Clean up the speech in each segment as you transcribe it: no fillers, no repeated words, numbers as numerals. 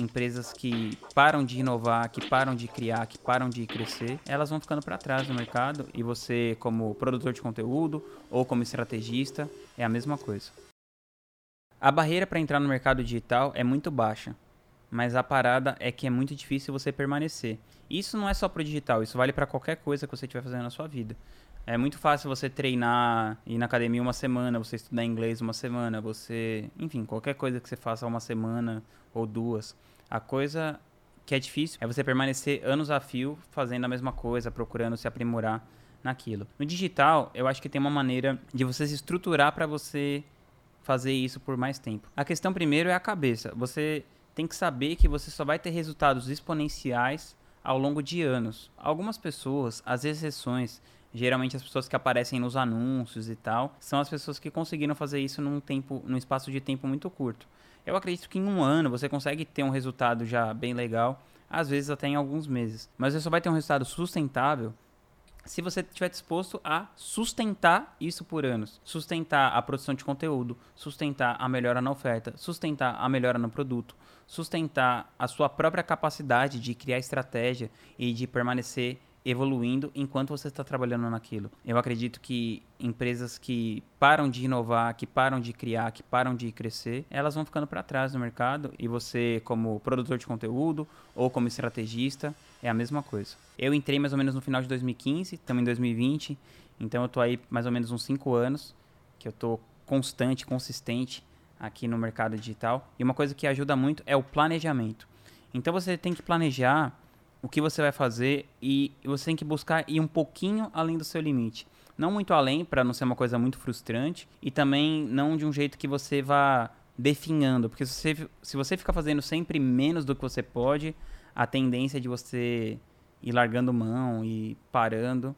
empresas que param de inovar, que param de criar, que param de crescer, elas vão ficando para trás no mercado, e você, como produtor de conteúdo ou como estrategista, é a mesma coisa. A barreira para entrar no mercado digital é muito baixa, mas a parada é que é muito difícil você permanecer. Isso não é só para o digital, isso vale para qualquer coisa que você estiver fazendo na sua vida. É muito fácil você treinar, ir na academia uma semana, você estudar inglês uma semana, você... Enfim, qualquer coisa que você faça uma semana ou duas. A coisa que é difícil é você permanecer anos a fio fazendo a mesma coisa, procurando se aprimorar naquilo. No digital, eu acho que tem uma maneira de você se estruturar para você fazer isso por mais tempo. A questão primeiro é a cabeça. Você tem que saber que você só vai ter resultados exponenciais ao longo de anos. Algumas pessoas, as exceções... Geralmente as pessoas que aparecem nos anúncios e tal, são as pessoas que conseguiram fazer isso num espaço de tempo muito curto. Eu acredito que em um ano você consegue ter um resultado já bem legal, às vezes até em alguns meses. Mas você só vai ter um resultado sustentável se você estiver disposto a sustentar isso por anos. Sustentar a produção de conteúdo, sustentar a melhora na oferta, sustentar a melhora no produto, sustentar a sua própria capacidade de criar estratégia e de permanecer evoluindo enquanto você está trabalhando naquilo. Eu acredito que empresas que param de inovar, que param de criar, que param de crescer, elas vão ficando para trás no mercado, e você, como produtor de conteúdo ou como estrategista, é a mesma coisa. Eu entrei mais ou menos no final de 2015, estamos em 2020, então eu estou aí mais ou menos uns 5 anos que eu estou constante, consistente aqui no mercado digital, e uma coisa que ajuda muito é o planejamento. Então você tem que planejar o que você vai fazer, e você tem que buscar ir um pouquinho além do seu limite. Não muito além, para não ser uma coisa muito frustrante, e também não de um jeito que você vá definhando, porque se você ficar fazendo sempre menos do que você pode, a tendência de você ir largando mão e parando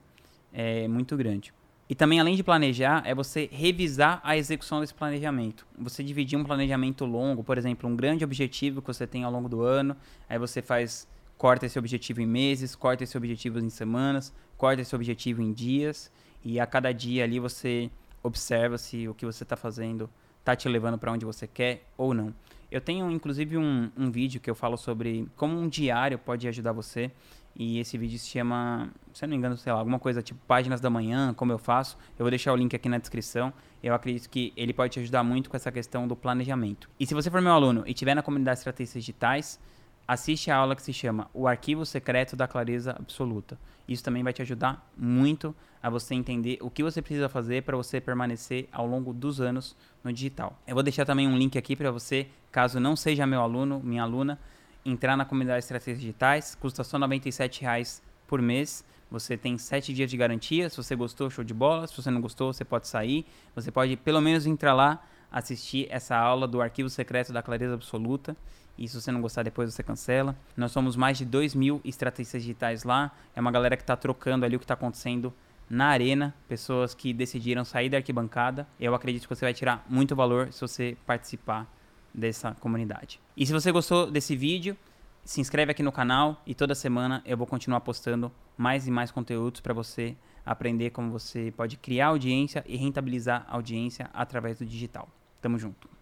é muito grande. E também, além de planejar, é você revisar a execução desse planejamento. Você dividir um planejamento longo, por exemplo, um grande objetivo que você tem ao longo do ano, aí você faz... Corta esse objetivo em meses, corta esse objetivo em semanas, corta esse objetivo em dias, e a cada dia ali você observa se o que você está fazendo está te levando para onde você quer ou não. Eu tenho, inclusive, um vídeo que eu falo sobre como um diário pode ajudar você, e esse vídeo se chama, se eu não me engano, sei lá, alguma coisa tipo Páginas da Manhã, como eu faço. Eu vou deixar o link aqui na descrição. Eu acredito que ele pode te ajudar muito com essa questão do planejamento. E se você for meu aluno e estiver na comunidade de estratégias digitais, assiste a aula que se chama O Arquivo Secreto da Clareza Absoluta. Isso também vai te ajudar muito a você entender o que você precisa fazer para você permanecer ao longo dos anos no digital. Eu vou deixar também um link aqui para você, caso não seja meu aluno, minha aluna, entrar na comunidade de estratégias digitais. Custa só R$ 97,00 por mês. Você tem 7 dias de garantia. Se você gostou, show de bola. Se você não gostou, você pode sair. Você pode pelo menos entrar lá, assistir essa aula do Arquivo Secreto da Clareza Absoluta. E se você não gostar, depois você cancela. Nós somos mais de 2.000 estrategistas digitais lá. É uma galera que está trocando ali o que está acontecendo na arena. Pessoas que decidiram sair da arquibancada. Eu acredito que você vai tirar muito valor se você participar dessa comunidade. E se você gostou desse vídeo, se inscreve aqui no canal. E toda semana eu vou continuar postando mais e mais conteúdos para você aprender como você pode criar audiência e rentabilizar a audiência através do digital. Tamo junto.